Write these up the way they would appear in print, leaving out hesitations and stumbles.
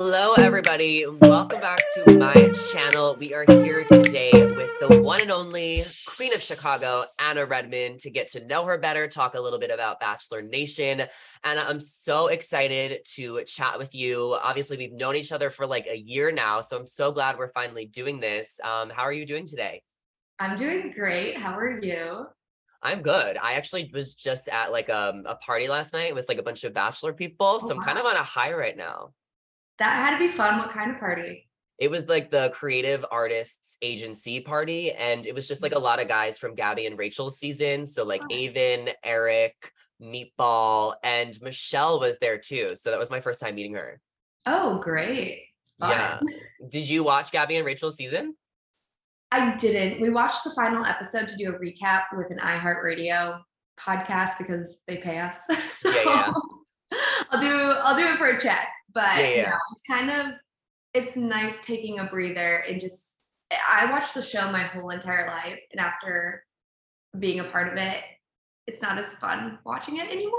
Hello everybody, welcome back to my channel. We are here today with the one and only Queen of Chicago, Anna Redmond, to get to know her better, talk a little bit about Bachelor Nation. Anna, I'm so excited to chat with you. Obviously, we've known each other for like a year now, so I'm so glad we're finally doing this. How are you doing today? I'm doing great. How are you? I'm good. I actually was just at like a party last night with like a bunch of Bachelor people, so I'm kind of on a high right now. That had to be fun. What kind of party? It was like the Creative Artists Agency party. And it was just like a lot of guys from Gabby and Rachel's season. So like Avon, Eric, Meatball, and Michelle was there too. So that was my first time meeting her. Oh, great. Fun. Yeah. Did you watch Gabby and Rachel's season? I didn't. We watched the final episode to do a recap with an iHeartRadio podcast because they pay us. So yeah. I'll do it for a check. But yeah. You know, it's nice taking a breather and just, I watched the show my whole entire life. And after being a part of it, it's not as fun watching it anymore.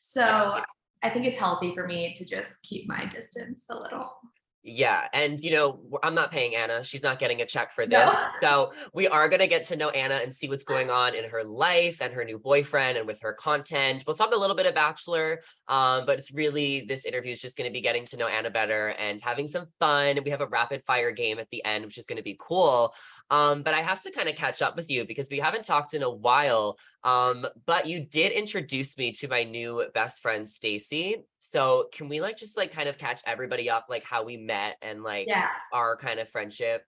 So yeah. I think it's healthy for me to just keep my distance a little. Yeah. And, you know, I'm not paying Anna. She's not getting a check for this. No. So we are going to get to know Anna and see what's going on in her life and her new boyfriend and with her content. We'll talk a little bit of Bachelor, but it's really, this interview is just going to be getting to know Anna better and having some fun. We have a rapid fire game at the end, which is going to be cool. But I have to kind of catch up with you because we haven't talked in a while, but you did introduce me to my new best friend, Stacy. So can we like, just like kind of catch everybody up, like how we met and like our kind of friendship?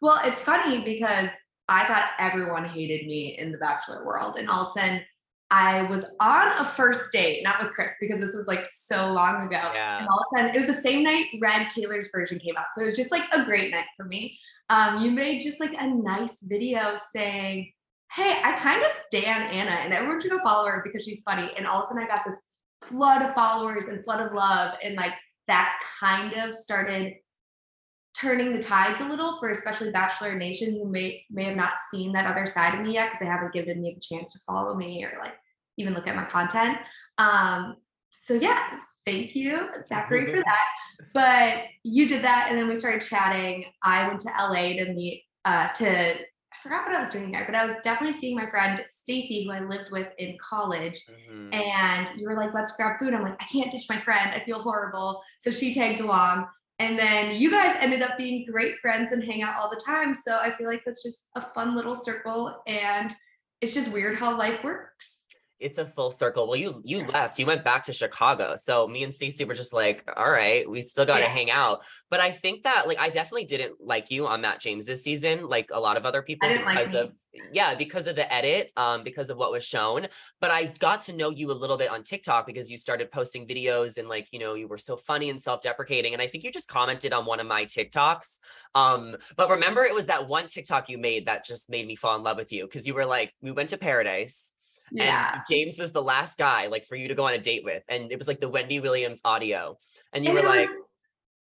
Well, it's funny because I thought everyone hated me in the Bachelor world. And all of a sudden I was on a first date, not with Chris, because this was like so long ago. Yeah. And all of a sudden, it was the same night Red Taylor's version came out. So it was just like a great night for me. You made just like a nice video saying, hey, I kind of stan Anna and everyone should go follow her because she's funny. And all of a sudden I got this flood of followers and flood of love. And like that kind of started turning the tides a little for especially Bachelor Nation, who may have not seen that other side of me yet because they haven't given me the chance to follow me or like even look at my content. So yeah, thank you, Zachary, for that. But you did that and then we started chatting. I went to LA to meet, I forgot what I was doing there, but I was definitely seeing my friend Stacy, who I lived with in college. Mm-hmm. And you were like, let's grab food. I'm like, I can't ditch my friend. I feel horrible. So she tagged along. And then you guys ended up being great friends and hang out all the time. So I feel like that's just a fun little circle. And it's just weird how life works. It's a full circle. Well, you left, you went back to Chicago. So me and Stacey were just like, all right, we still got to hang out. But I think that like, I definitely didn't like you on Matt James this season, like a lot of other people. I didn't like me. Because of the edit, because of what was shown. But I got to know you a little bit on TikTok because you started posting videos and like, you know, you were so funny and self-deprecating. And I think you just commented on one of my TikToks. But remember it was that one TikTok you made that just made me fall in love with you. Cause you were like, we went to Paradise. Yeah. And James was the last guy like for you to go on a date with. And it was like the Wendy Williams audio. And you were like,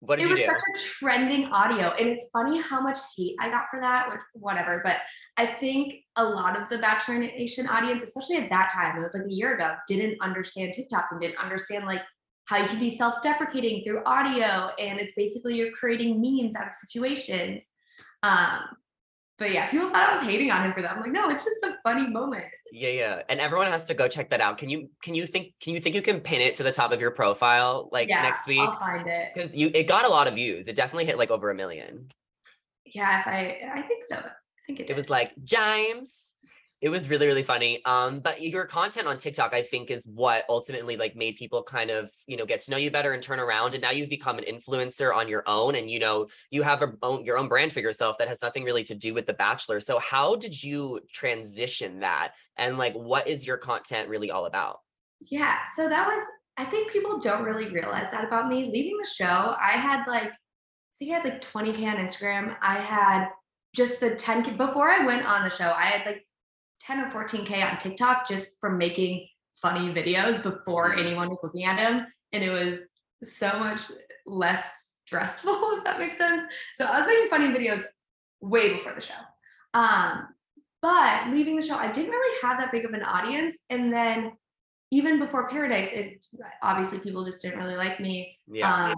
what did you do? It was such a trending audio. And it's funny how much hate I got for that, which whatever. But I think a lot of the Bachelor Nation audience, especially at that time, it was like a year ago, didn't understand TikTok and didn't understand like how you can be self-deprecating through audio. And it's basically you're creating memes out of situations. But yeah, people thought I was hating on him for that. I'm like, no, it's just a funny moment. Yeah. And everyone has to go check that out. Can you think you can pin it to the top of your profile next week? I'll find it. Because it got a lot of views. It definitely hit like over 1 million. Yeah, I think so. I think it did. It was like James. It was really, really funny. But your content on TikTok, I think, is what ultimately like made people kind of, you know, get to know you better and turn around. And now you've become an influencer on your own. And, you know, you have your own brand for yourself that has nothing really to do with The Bachelor. So how did you transition that? And like, what is your content really all about? Yeah. So I think people don't really realize that about me. Leaving the show, I had 20K on Instagram. I had just the 10K before I went on the show. I had 10 or 14K on TikTok just from making funny videos before anyone was looking at him. And it was so much less stressful, if that makes sense. So I was making funny videos way before the show. But leaving the show, I didn't really have that big of an audience. And then even before Paradise, obviously people just didn't really like me. Yeah.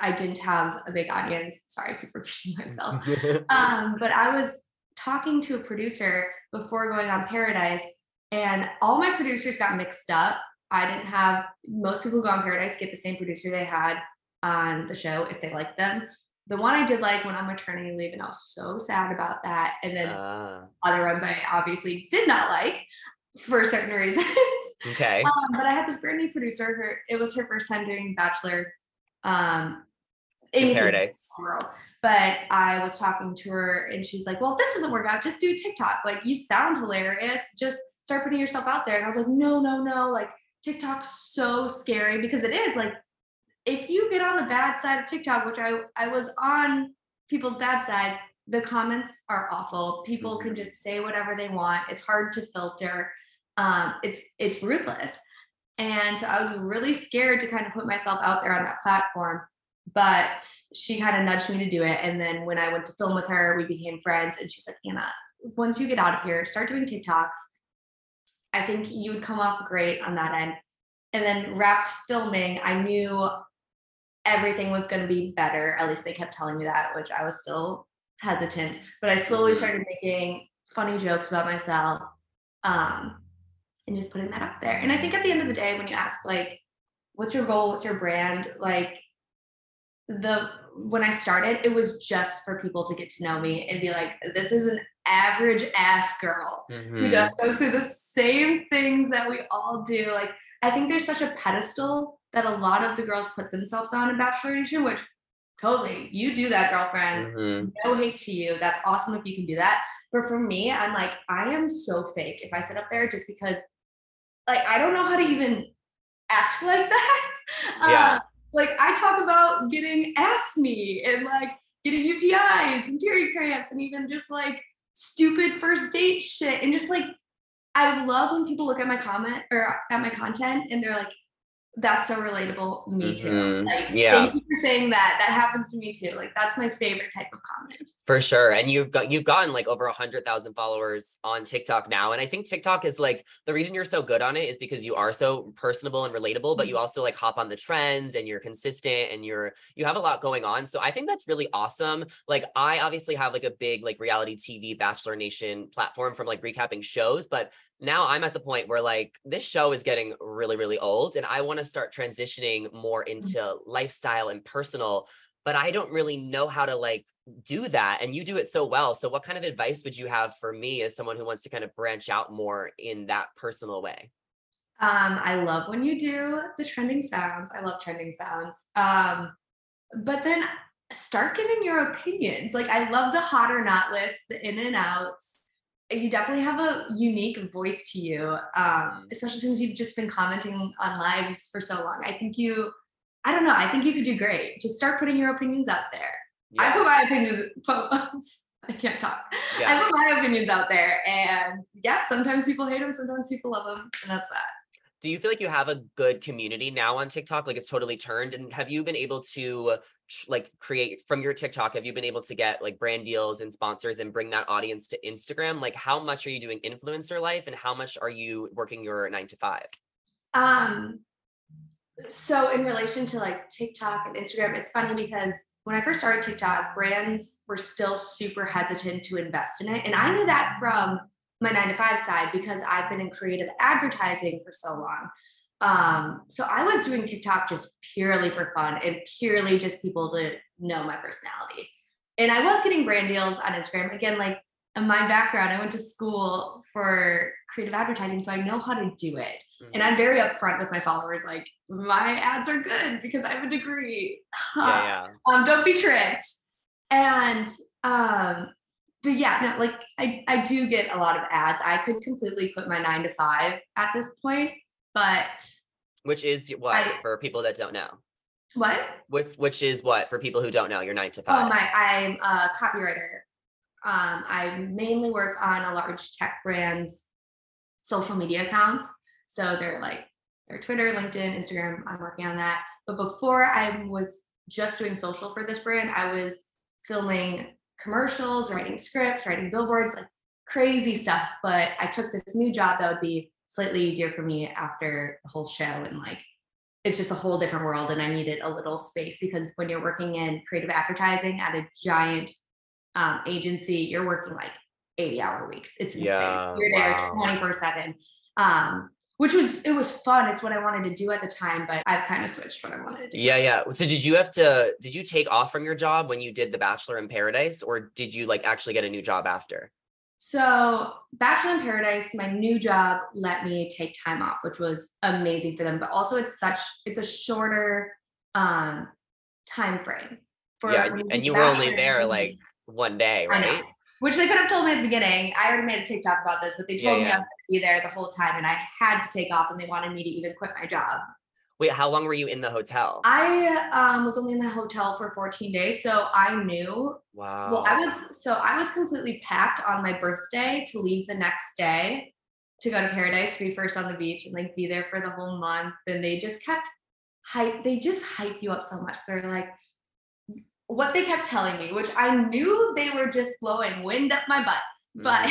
I didn't have a big audience. Sorry, I keep repeating myself. But I was talking to a producer before going on Paradise, and all my producers got mixed up. I didn't have, most people who go on Paradise get the same producer they had on the show if they like them. The one I did like went on maternity leave, and I was so sad about that. And then other ones I obviously did not like for certain reasons. Okay. But I had this brand new producer. It was her first time doing Bachelor in Paradise. But I was talking to her, and she's like, well, if this doesn't work out, just do TikTok. Like, you sound hilarious. Just start putting yourself out there. And I was like, no. Like, TikTok's so scary, because it is. Like, if you get on the bad side of TikTok, which I was on people's bad sides, the comments are awful. People can just say whatever they want. It's hard to filter. It's ruthless. And so I was really scared to kind of put myself out there on that platform, but she kind of nudged me to do it. And then when I went to film with her, we became friends, and she's like, Anna, once you get out of here, start doing TikToks. I think you would come off great on that end. And then wrapped filming, I knew everything was going to be better. At least they kept telling me that, which I was still hesitant, but I slowly started making funny jokes about myself, and just putting that out there. And I think at the end of the day, when you ask, like, what's your goal? What's your brand? Like, when I started, it was just for people to get to know me and be like, this is an average ass girl who just goes through the same things that we all do. Like, I think there's such a pedestal that a lot of the girls put themselves on in Bachelor Nation, which totally, you do that, girlfriend. No hate to you. That's awesome if you can do that. But for me, I'm like, I am so fake if I sit up there, just because, like, I don't know how to even act like that. Yeah. Like, I talk about getting acne and, like, getting UTIs and period cramps and even just, like, stupid first date shit. And just, like, I love when people look at my comment or at my content and they're like, that's so relatable. Me too. Like, thank you for saying that. That happens to me too. Like, that's my favorite type of comment. For sure. And you've gotten like over 100,000 followers on TikTok now. And I think TikTok is like, the reason you're so good on it is because you are so personable and relatable, but you also like hop on the trends and you're consistent and you have a lot going on. So I think that's really awesome. Like, I obviously have like a big like reality TV Bachelor Nation platform from like recapping shows, but now I'm at the point where like this show is getting really, really old, and I want to start transitioning more into lifestyle and personal, but I don't really know how to like do that. And you do it so well. So what kind of advice would you have for me as someone who wants to kind of branch out more in that personal way? I love when you do the trending sounds. I love trending sounds. But then start giving your opinions. Like, I love the hot or not list, the in and outs. You definitely have a unique voice to you, especially since you've just been commenting on lives for so long. I think you could do great. Just start putting your opinions out there. Yeah. I put my opinions out there, and sometimes people hate them, sometimes people love them, and that's that. Do you feel like you have a good community now on TikTok? Like, it's totally turned. And have you been able to like create from your TikTok? Have you been able to get like brand deals and sponsors and bring that audience to Instagram? Like, how much are you doing influencer life and how much are you working your 9-to-5? So in relation to like TikTok and Instagram, it's funny because when I first started TikTok, brands were still super hesitant to invest in it. And I knew that from my 9-to-5 side because I've been in creative advertising for so long. So I was doing TikTok just purely for fun and purely just people to know my personality. And I was getting brand deals on Instagram. Again, like in my background, I went to school for creative advertising, so I know how to do it. And I'm very upfront with my followers. Like, my ads are good because I have a degree. Don't be tricked. And, but like I do get a lot of ads. I could completely quit my 9-to-5 at this point, but. Which is what, for people that don't know? What? Which is what, for people who don't know, your 9-to-5? Oh my, I'm a copywriter. I mainly work on a large tech brand's social media accounts. So they're like, their Twitter, LinkedIn, Instagram, I'm working on that. But before I was just doing social for this brand, I was filming commercials, writing scripts, writing billboards, like crazy stuff. But I took this new job that would be slightly easier for me after the whole show and like it's just a whole different world, and I needed a little space, because when you're working in creative advertising at a giant agency, you're working like 80-hour weeks. It's insane. Yeah, you're there 24/7. Which was fun. It's what I wanted to do at the time, but I've kind of switched what I wanted to do. Yeah. So did you take off from your job when you did The Bachelor in Paradise, or did you like actually get a new job after? So Bachelor in Paradise, my new job let me take time off, which was amazing for them. But also it's a shorter time frame. And you were only there like one day, right? Which they could have told me at the beginning. I already made a TikTok about this, but they told me I was going to be there the whole time, and I had to take off, and they wanted me to even quit my job. Wait, how long were you in the hotel? I was only in the hotel for 14 days, so I knew. Wow. Well, I was completely packed on my birthday to leave the next day to go to Paradise, to be first on the beach and like be there for the whole month. And they just hype you up so much. They're like, what they kept telling me, which I knew they were just blowing wind up my butt, but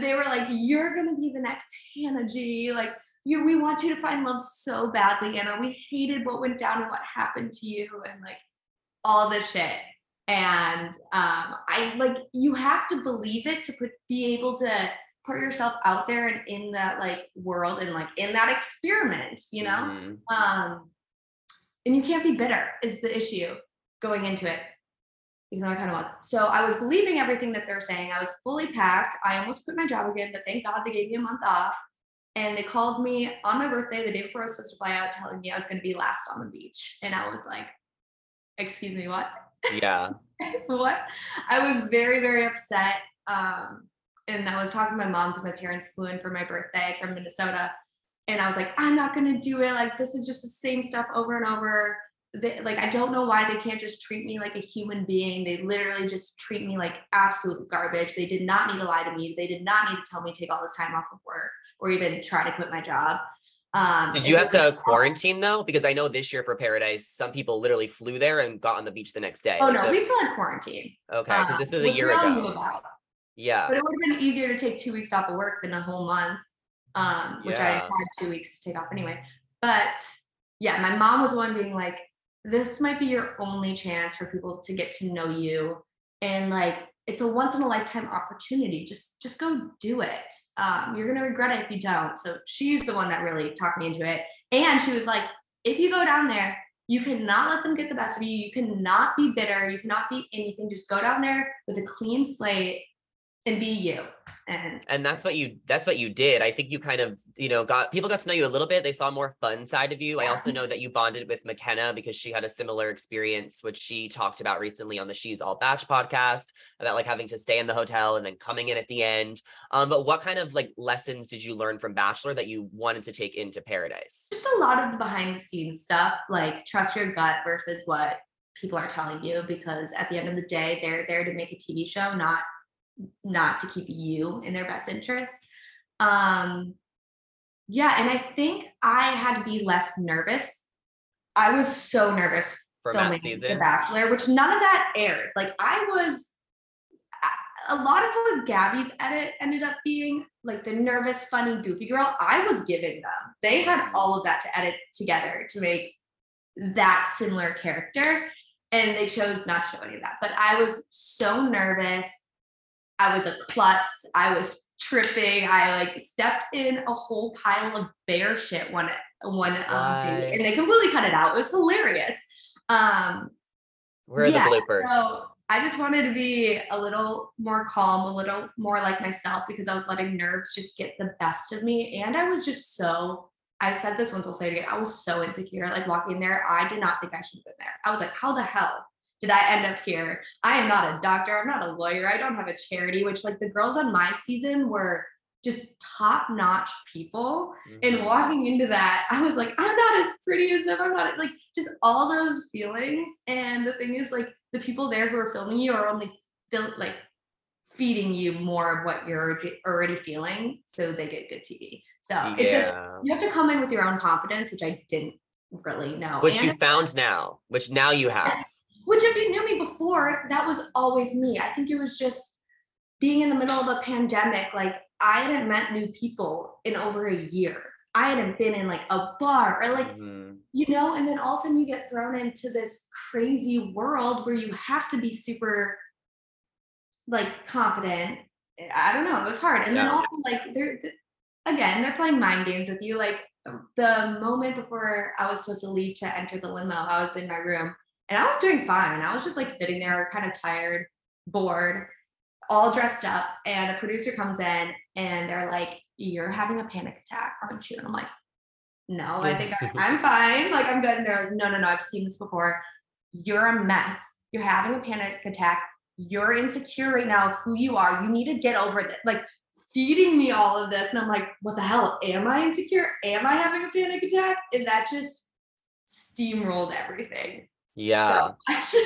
they were like, you're going to be the next Hannah G. Like, we want you to find love so badly, Anna. We hated what went down and what happened to you and like all this shit. And you have to believe it to be able to put yourself out there and in that like world and like in that experiment, you know? Mm-hmm. And you can't be bitter is the issue going into it, even though I kind of was. So I was believing everything that they're saying. I was fully packed. I almost quit my job again, but thank God they gave me a month off. And they called me on my birthday, the day before I was supposed to fly out, telling me I was going to be last on the beach. And I was like, excuse me, what? Yeah. What? I was very, very upset. And I was talking to my mom because my parents flew in for my birthday from Minnesota. And I was like, I'm not going to do it. Like, this is just the same stuff over and over. I don't know why they can't just treat me like a human being. They literally just treat me like absolute garbage. They did not need to lie to me. They did not need to tell me to take all this time off of work or even try to quit my job. Did you have to quarantine though? Because I know this year for Paradise, some people literally flew there and got on the beach the next day. Oh no, we still had quarantine. Okay, because this was a year ago. Yeah. But it would have been easier to take 2 weeks off of work than a whole month, which I had 2 weeks to take off anyway. But yeah, my mom was the one being like, this might be your only chance for people to get to know you. And like, it's a once in a lifetime opportunity. Just go do it. You're going to regret it if you don't. So she's the one that really talked me into it. And she was like, if you go down there, you cannot let them get the best of you. You cannot be bitter. You cannot be anything. Just go down there with a clean slate and be you. And that's what you did. I think you kind of, got to know you a little bit. They saw a more fun side of you. Yeah. I also know that you bonded with McKenna because she had a similar experience, which she talked about recently on the She's All Batch podcast about like having to stay in the hotel and then coming in at the end. But what kind of like lessons did you learn from Bachelor that you wanted to take into Paradise? Just a lot of the behind the scenes stuff, like trust your gut versus what people are telling you, because at the end of the day, they're there to make a TV show, not to keep you in their best interest. And I think I had to be less nervous. I was so nervous for filming The Bachelor, which none of that aired. Like I was, a lot of what Gabby's edit ended up being like the nervous, funny, goofy girl. I was giving them. They had all of that to edit together to make that similar character. And they chose not to show any of that. But I was so nervous. I was a klutz. I was tripping. I like stepped in a whole pile of bear shit one day, and they completely cut it out. It was hilarious. Where are the bloopers? So I just wanted to be a little more calm, a little more like myself, because I was letting nerves just get the best of me. And I was just so, I said this once, I'll say it again. I was so insecure. Like walking there, I did not think I should have been there. I was like, how the hell did I end up here? I am not a doctor. I'm not a lawyer. I don't have a charity, which like the girls on my season were just top-notch people. Mm-hmm. And walking into that, I was like, I'm not as pretty as them. I'm not like just all those feelings. And the thing is like the people there who are filming you are only feeding you more of what you're already feeling. So they get good TV. So it just, you have to come in with your own confidence, which I didn't really know. Which you found now, which now you have. Which if you knew me before, that was always me. I think it was just being in the middle of a pandemic. Like I hadn't met new people in over a year. I hadn't been in like a bar or like you know, and then all of a sudden you get thrown into this crazy world where you have to be super like confident. I don't know. It was hard. And then also like they're playing mind games with you. Like the moment before I was supposed to leave to enter the limo, I was in my room and I was doing fine. I was just like sitting there kind of tired, bored, all dressed up. And a producer comes in and they're like, "You're having a panic attack, aren't you?" And I'm like, "No, I think I'm fine. Like I'm good." And they're like, no, "I've seen this before. You're a mess. You're having a panic attack. You're insecure right now of who you are. You need to get over it." Like feeding me all of this. And I'm like, what the hell? Am I insecure? Am I having a panic attack? And that just steamrolled everything. Yeah. So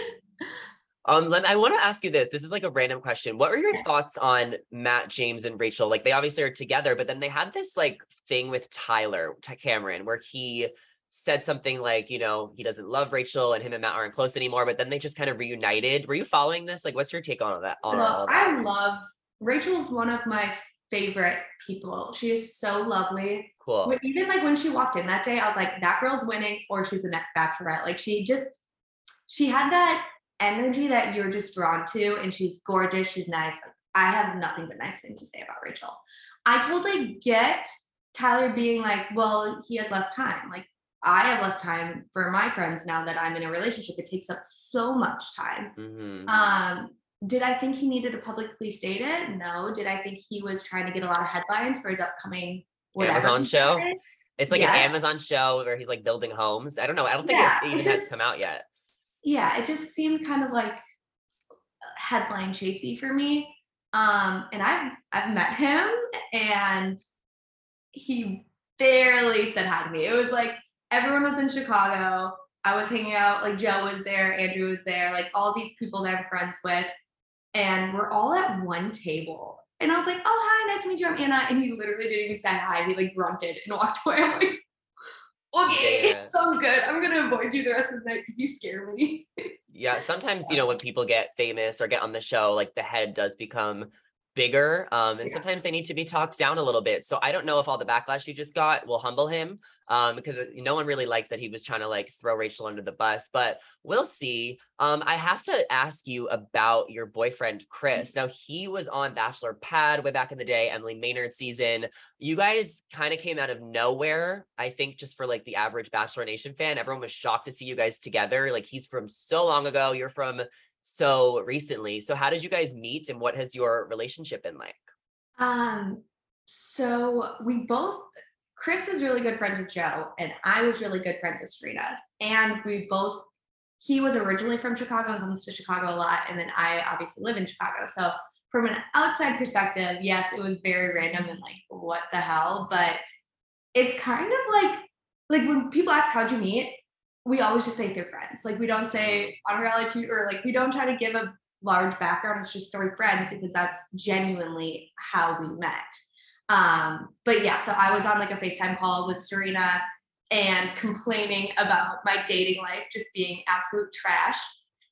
I want to ask you this. This is like a random question. What are your thoughts on Matt James and Rachel? Like they obviously are together, but then they had this like thing with Tyler Cameron where he said something like, you know, he doesn't love Rachel and him and Matt aren't close anymore, but then they just kind of reunited. Were you following this? Like, what's your take on that? I love, Rachel's one of my favorite people. She is so lovely. Cool. Even like when she walked in that day, I was like, that girl's winning or she's the next Bachelorette. Like she had that energy that you're just drawn to, and she's gorgeous. She's nice. I have nothing but nice things to say about Rachel. I totally get Tyler being like, well, he has less time. Like, I have less time for my friends now that I'm in a relationship. It takes up so much time. Mm-hmm. Did I think he needed to publicly state it? No. Did I think he was trying to get a lot of headlines for his upcoming Amazon show? It's like an Amazon show where he's like building homes. I don't know. I don't think it has come out yet. Yeah. It just seemed kind of like headline chasey for me. And I've met him and he barely said hi to me. It was like, everyone was in Chicago. I was hanging out, like Joe was there, Andrew was there, like all these people that I'm friends with. And we're all at one table. And I was like, "Oh, hi, nice to meet you. I'm Anna." And he literally didn't even say hi. He like grunted and walked away. I'm like, okay, sounds good. I'm going to avoid you the rest of the night because you scare me. Yeah, sometimes, you know, when people get famous or get on the show, like the head does become bigger, and sometimes they need to be talked down a little bit. So I don't know if all the backlash he just got will humble him, because no one really liked that he was trying to like throw Rachel under the bus, but we'll see. I have to ask you about your boyfriend, Chris. Now he was on Bachelor Pad way back in the day, Emily Maynard season. You guys kind of came out of nowhere. I think just for like the average Bachelor Nation fan, everyone was shocked to see you guys together. Like he's from so long ago, you're from so recently. So how did you guys meet and what has your relationship been like? So Chris is really good friends with Joe and I was really good friends with Serena. And he was originally from Chicago and comes to Chicago a lot. And then I obviously live in Chicago. So from an outside perspective, yes, it was very random and like, what the hell? But it's kind of like when people ask, how'd you meet? We always just say through friends. Like we don't say on reality or like we don't try to give a large background. It's just through friends because that's genuinely how we met. But yeah, so I was on like a FaceTime call with Serena and complaining about my dating life just being absolute trash.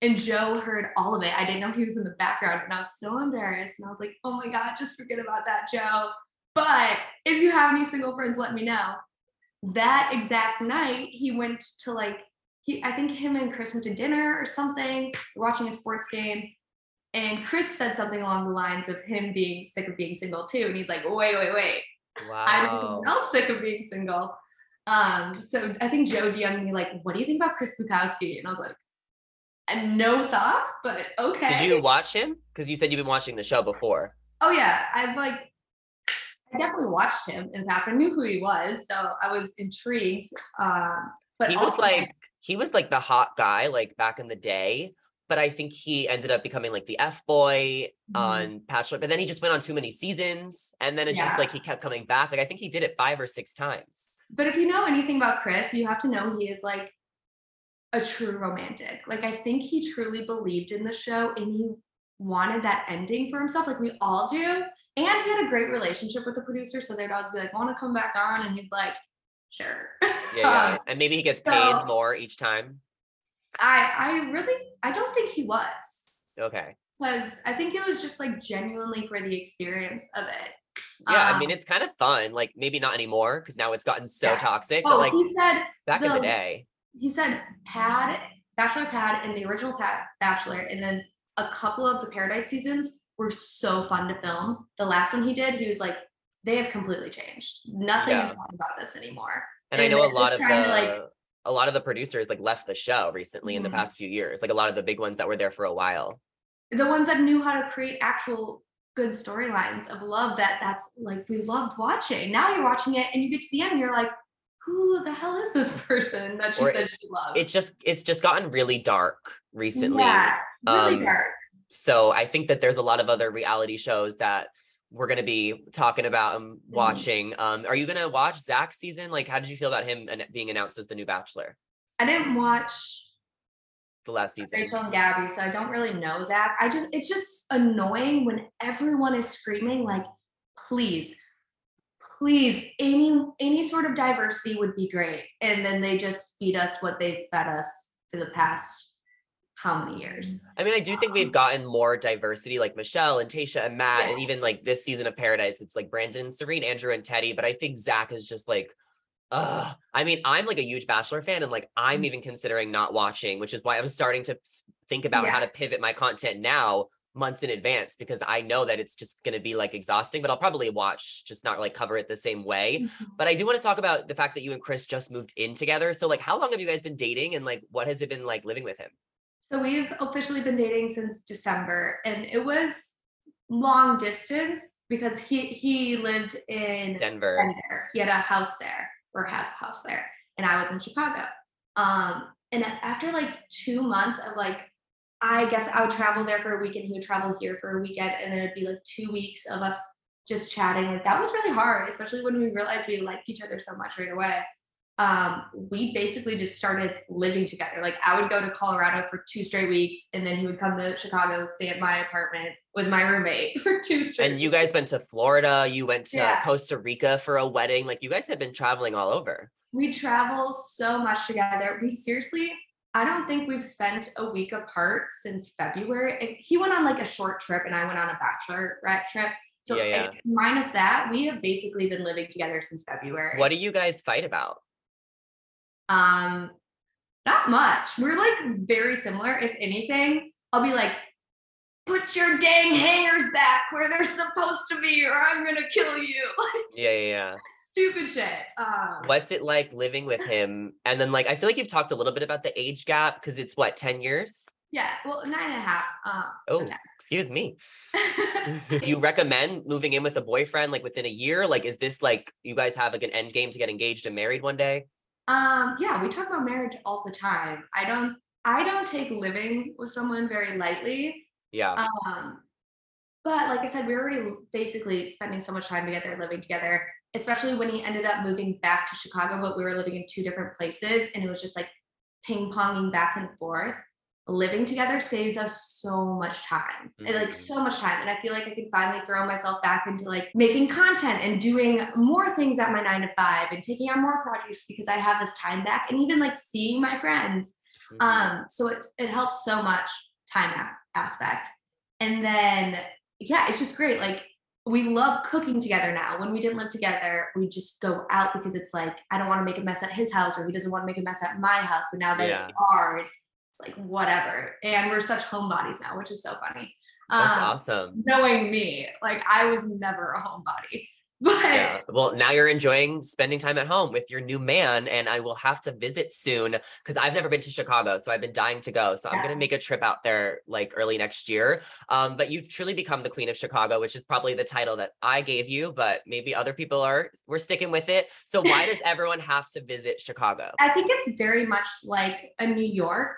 And Joe heard all of it. I didn't know he was in the background and I was so embarrassed. And I was like, oh my God, just forget about that, Joe. But if you have any single friends, let me know. That exact night he went to I think him and Chris went to dinner or something, watching a sports game, and Chris said something along the lines of him being sick of being single too, and he's like, wait, wow, I'm someone else sick of being single. So I think Joe DM'd me like, what do you think about Chris Bukowski? And I was like, no thoughts, but okay. Did you watch him? Because you said you've been watching the show before. Oh yeah, I definitely watched him in the past. I knew who he was, so I was intrigued. But he was like, the hot guy, like back in the day. But I think he ended up becoming like the F-boy on Patchwork. But then he just went on too many seasons, and then it's just like he kept coming back. Like I think he did it 5 or 6 times. But if you know anything about Chris, you have to know he is like a true romantic. Like I think he truly believed in the show, and he wanted that ending for himself, like we all do. And he had a great relationship with the producer, so they'd always be like, "Want to come back on?" And he's like, "Sure." Yeah. And maybe he gets paid more each time. I don't think he was. Okay. Because I think it was just like genuinely for the experience of it. Yeah, I mean, it's kind of fun. Like, maybe not anymore because now it's gotten so toxic. Oh, but like, he said back in the day, he said Pad, Bachelor Pad, and the original Bachelor, and then a couple of the Paradise seasons were so fun to film. The last one he did, he was like, they have completely changed. Nothing is fun about this anymore. And I know a lot of the producers like left the show recently in the past few years. Like a lot of the big ones that were there for a while. The ones that knew how to create actual good storylines of love that's like, we loved watching. Now you're watching it and you get to the end and you're like, who the hell is this person that she said she loved? It's just gotten really dark recently. Yeah, really dark. So I think that there's a lot of other reality shows that we're going to be talking about and watching. Are you going to watch Zach's season? Like, how did you feel about him being announced as the new Bachelor? I didn't watch the last season. Rachel and Gabby, so I don't really know Zach. It's just annoying when everyone is screaming, like, please, any sort of diversity would be great. And then they just feed us what they've fed us for the past how many years? I mean, I do think we've gotten more diversity, like Michelle and Taisha and Matt, and even like this season of Paradise, it's like Brandon, Serena, Andrew, and Teddy. But I think Zach is just like, I mean, I'm like a huge Bachelor fan, and like I'm even considering not watching, which is why I'm starting to think about how to pivot my content now, months in advance, because I know that it's just going to be like exhausting. But I'll probably watch, just not like cover it the same way. But I do want to talk about the fact that you and Chris just moved in together. So like, how long have you guys been dating, and like, what has it been like living with him? So we've officially been dating since December, and it was long distance because he lived in Denver. He had a house there, or has a house there, and I was in Chicago. And after like 2 months of like, I guess I would travel there for a week and he would travel here for a weekend, and then it'd be like 2 weeks of us just chatting. Like, that was really hard, especially when we realized we liked each other so much right away. We basically just started living together. Like, I would go to Colorado for 2 straight weeks, and then he would come to Chicago and stay at my apartment with my roommate for 2 straight weeks. And you guys went to Florida, you went to Costa Rica for a wedding. Like, you guys had been traveling all over. We travel so much together. We seriously, I don't think we've spent a week apart since February. He went on like a short trip and I went on a bachelorette trip. So minus that, we have basically been living together since February. What do you guys fight about? Not much. We're like very similar. If anything, I'll be like, put your dang hangers back where they're supposed to be, or I'm gonna kill you. Yeah. Stupid shit. What's it like living with him? And then like, I feel like you've talked a little bit about the age gap, because it's what, 10 years? Yeah, well, 9.5. So 10. Excuse me. Do you recommend moving in with a boyfriend like within a year? Like, is this like, you guys have like an end game to get engaged and married one day? Yeah, we talk about marriage all the time. I don't take living with someone very lightly. Yeah. But like I said, we were already basically spending so much time together, living together, especially when he ended up moving back to Chicago, but we were living in 2 different places, and it was just like ping-ponging back and forth. Living together saves us so much time, and I feel like I can finally throw myself back into like making content and doing more things at my 9-to-5 and taking on more projects because I have this time back, and even like seeing my friends. So it helps so much, time aspect. And then it's just great. Like, we love cooking together now. When we didn't live together, we just go out because it's like, I don't want to make a mess at his house, or he doesn't want to make a mess at my house, but now that it's ours, like, whatever. And we're such homebodies now, which is so funny. That's awesome. Knowing me, like, I was never a homebody, but well, now you're enjoying spending time at home with your new man, and I will have to visit soon because I've never been to Chicago, so I've been dying to go. So I'm going to make a trip out there like early next year. But you've truly become the Queen of Chicago, which is probably the title that I gave you, but maybe other people we're sticking with it. So why does everyone have to visit Chicago? I think it's very much like a New York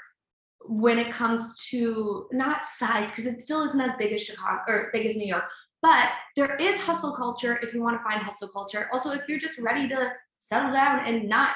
when it comes to, not size, because it still isn't as big as Chicago or big as New York, but there is hustle culture if you want to find hustle culture. Also, if you're just ready to settle down and not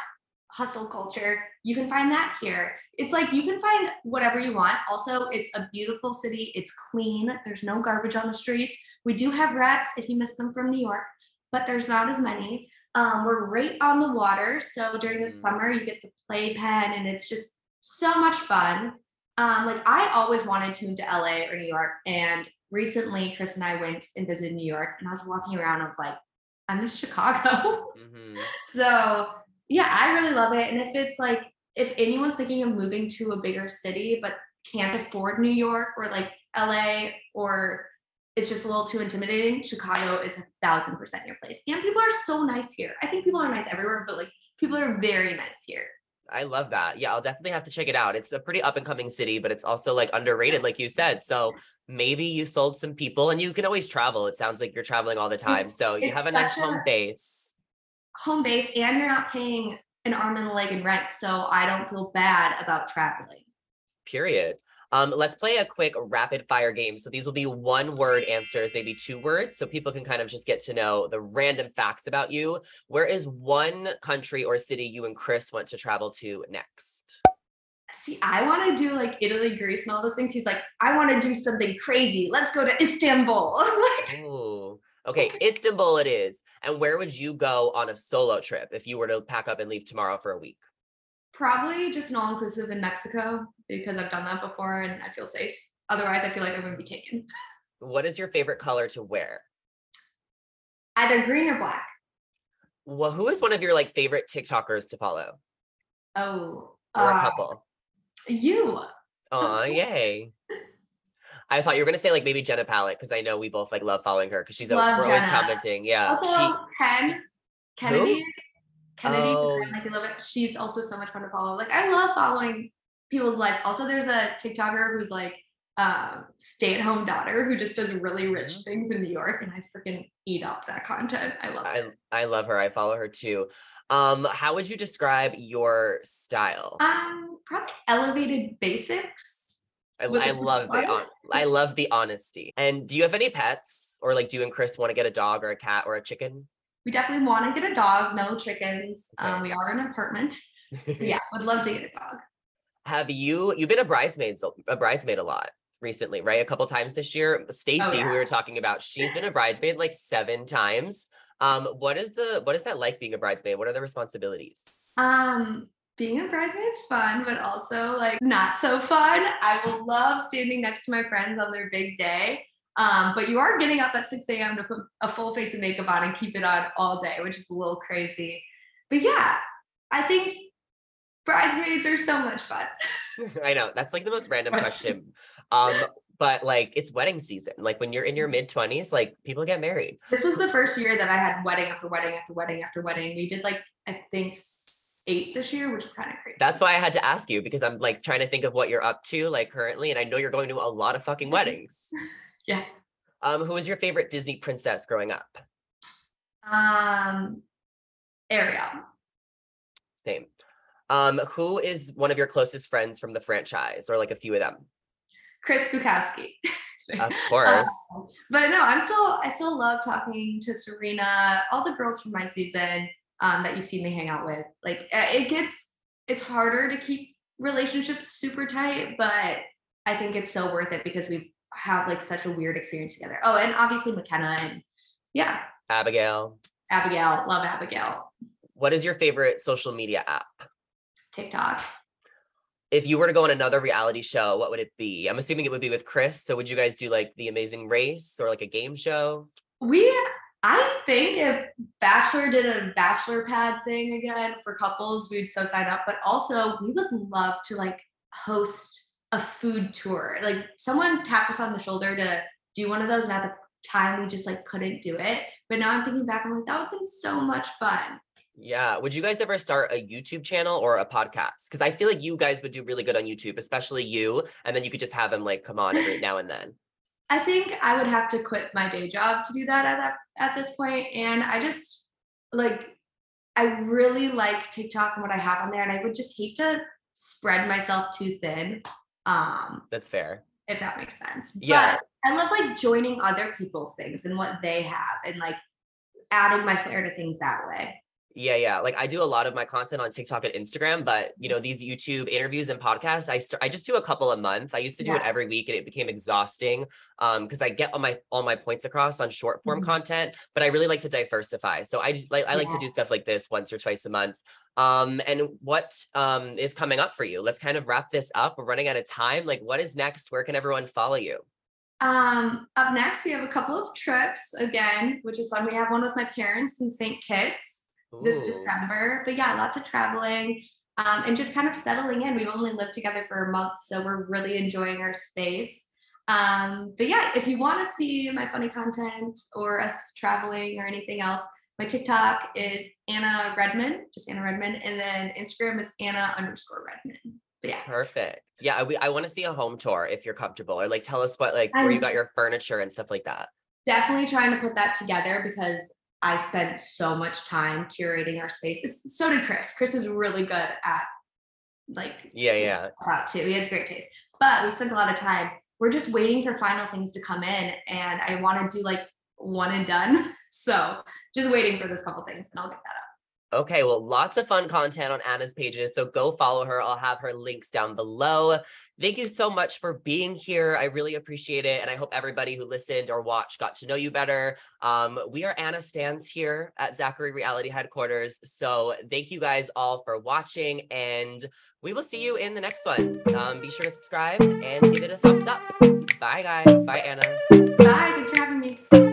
hustle culture, you can find that here. It's like, you can find whatever you want. Also, it's a beautiful city. It's clean. There's no garbage on the streets. We do have rats if you miss them from New York, but there's not as many. We're right on the water. So during the summer, you get the playpen, and it's just so much fun. Like, I always wanted to move to LA or New York, and recently Chris and I went and visited New York, and I was walking around, I was like, I miss Chicago. Mm-hmm. So yeah, I really love it. And if it's like, if anyone's thinking of moving to a bigger city, but can't afford New York or like LA, or it's just a little too intimidating, Chicago is 1000% your place. And people are so nice here. I think people are nice everywhere, but like people are very nice here. I love that. Yeah, I'll definitely have to check it out. It's a pretty up and coming city, but it's also like underrated, like you said. So maybe you sold some people, and you can always travel. It sounds like you're traveling all the time. So you have a nice home base. Home base, and you're not paying an arm and a leg in rent. So I don't feel bad about traveling. Period. Let's play a quick rapid fire game. So these will be 1-word answers, maybe 2 words. So people can kind of just get to know the random facts about you. Where is one country or city you and Chris want to travel to next? See, I want to do like Italy, Greece, and all those things. He's like, I want to do something crazy. Let's go to Istanbul. Ooh. Okay, Istanbul it is. And where would you go on a solo trip if you were to pack up and leave tomorrow for a week? Probably just an all-inclusive in Mexico, because I've done that before and I feel safe. Otherwise, I feel like I wouldn't be taken. What is your favorite color to wear? Either green or black. Well, who is one of your like favorite TikTokers to follow? Oh. Or a couple? You. Aw, yay. I thought you were going to say like maybe Jenna Pallet, because I know we both like love following her because she's we're always commenting. Yeah. Also, Kennedy. Who? Kennedy, oh. Like, I love it. She's also so much fun to follow. Like, I love following people's lives. Also, there's a TikToker who's like stay-at-home daughter who just does really rich things in New York, and I freaking eat up that content. I love it. I love her. I follow her too. How would you describe your style? Probably elevated basics. I love it. I love the honesty. And do you have any pets, or like do you and Chris want to get a dog or a cat or a chicken? We definitely want to get a dog, no chickens. Okay. We are in an apartment. Yeah, would love to get a dog. Have you've been a bridesmaid a lot recently, right? A couple times this year. Stacy, oh, yeah. Who we were talking about, she's been a bridesmaid like 7 times. What is that like being a bridesmaid? What are the responsibilities? Being a bridesmaid is fun, but also like not so fun. I will love standing next to my friends on their big day. But you are getting up at 6 a.m. to put a full face of makeup on and keep it on all day, which is a little crazy. But yeah, I think bridesmaids are so much fun. I know. That's like the most random question. But like it's wedding season. Like when you're in your mid-20s, like people get married. This was the first year that I had wedding after wedding after wedding after wedding. We did like, I think 8 this year, which is kind of crazy. That's why I had to ask you, because I'm like trying to think of what you're up to like currently. And I know you're going to a lot of fucking weddings. Yeah. Who was your favorite Disney princess growing up? Ariel. Same. Who is one of your closest friends from the franchise, or like a few of them? Chris Bukowski. Of course. But no, I still love talking to Serena, all the girls from my season that you've seen me hang out with. Like it's harder to keep relationships super tight, but I think it's so worth it because we've have like such a weird experience together. Oh, and obviously McKenna and yeah. Abigail. Love Abigail. What is your favorite social media app? TikTok. If you were to go on another reality show, what would it be? I'm assuming it would be with Chris. So would you guys do like The Amazing Race or like a game show? I think if Bachelor did a Bachelor Pad thing again for couples, we'd so sign up. But also we would love to like host a food tour. Like someone tapped us on the shoulder to do one of those, and at the time we just like couldn't do it, but now I'm thinking back, I'm like, that would have been so much fun. Yeah. Would you guys ever start a YouTube channel or a podcast? Because I feel like you guys would do really good on YouTube, especially you, and then you could just have them like come on every now and then. I think I would have to quit my day job to do that at this point, and I just like, I really like TikTok and what I have on there, and I would just hate to spread myself too thin. That's fair, if that makes sense. Yeah, but I love like joining other people's things and what they have and like adding my flair to things that way. Yeah, like I do a lot of my content on TikTok and Instagram, but you know, these YouTube interviews and podcasts, I just do a couple a month. I used to do it every week and it became exhausting because I get all my points across on short form content, but I really like to diversify. So I like to do stuff like this once or twice a month. And what is coming up for you? Let's kind of wrap this up. We're running out of time. Like, what is next? Where can everyone follow you? Up next, we have a couple of trips again, which is fun. We have one with my parents in St. Kitts this December, but yeah, lots of traveling, and just kind of settling in. We've only lived together for a month, so we're really enjoying our space. But yeah, if you want to see my funny content or us traveling or anything else, my TikTok is Anna Redmond, just Anna Redmond. And then Instagram is Anna_Redmond. But yeah. Perfect. Yeah. I want to see a home tour if you're comfortable, or like, tell us what, like, where you got your furniture and stuff like that. Definitely trying to put that together because I spent so much time curating our space. So did Chris. Chris is really good at like, too. He has great taste, but we spent a lot of time. We're just waiting for final things to come in, and I want to do like one and done. So just waiting for those couple things, and I'll get that up. Okay, well, lots of fun content on Anna's pages, so go follow her. I'll have her links down below. Thank you so much for being here. I really appreciate it, and I hope everybody who listened or watched got to know you better. We are Anna Stans here at Zachary Reality Headquarters, so thank you guys all for watching, and we will see you in the next one. Be sure to subscribe and give it a thumbs up. Bye, guys. Bye, Anna. Bye. Thanks for having me.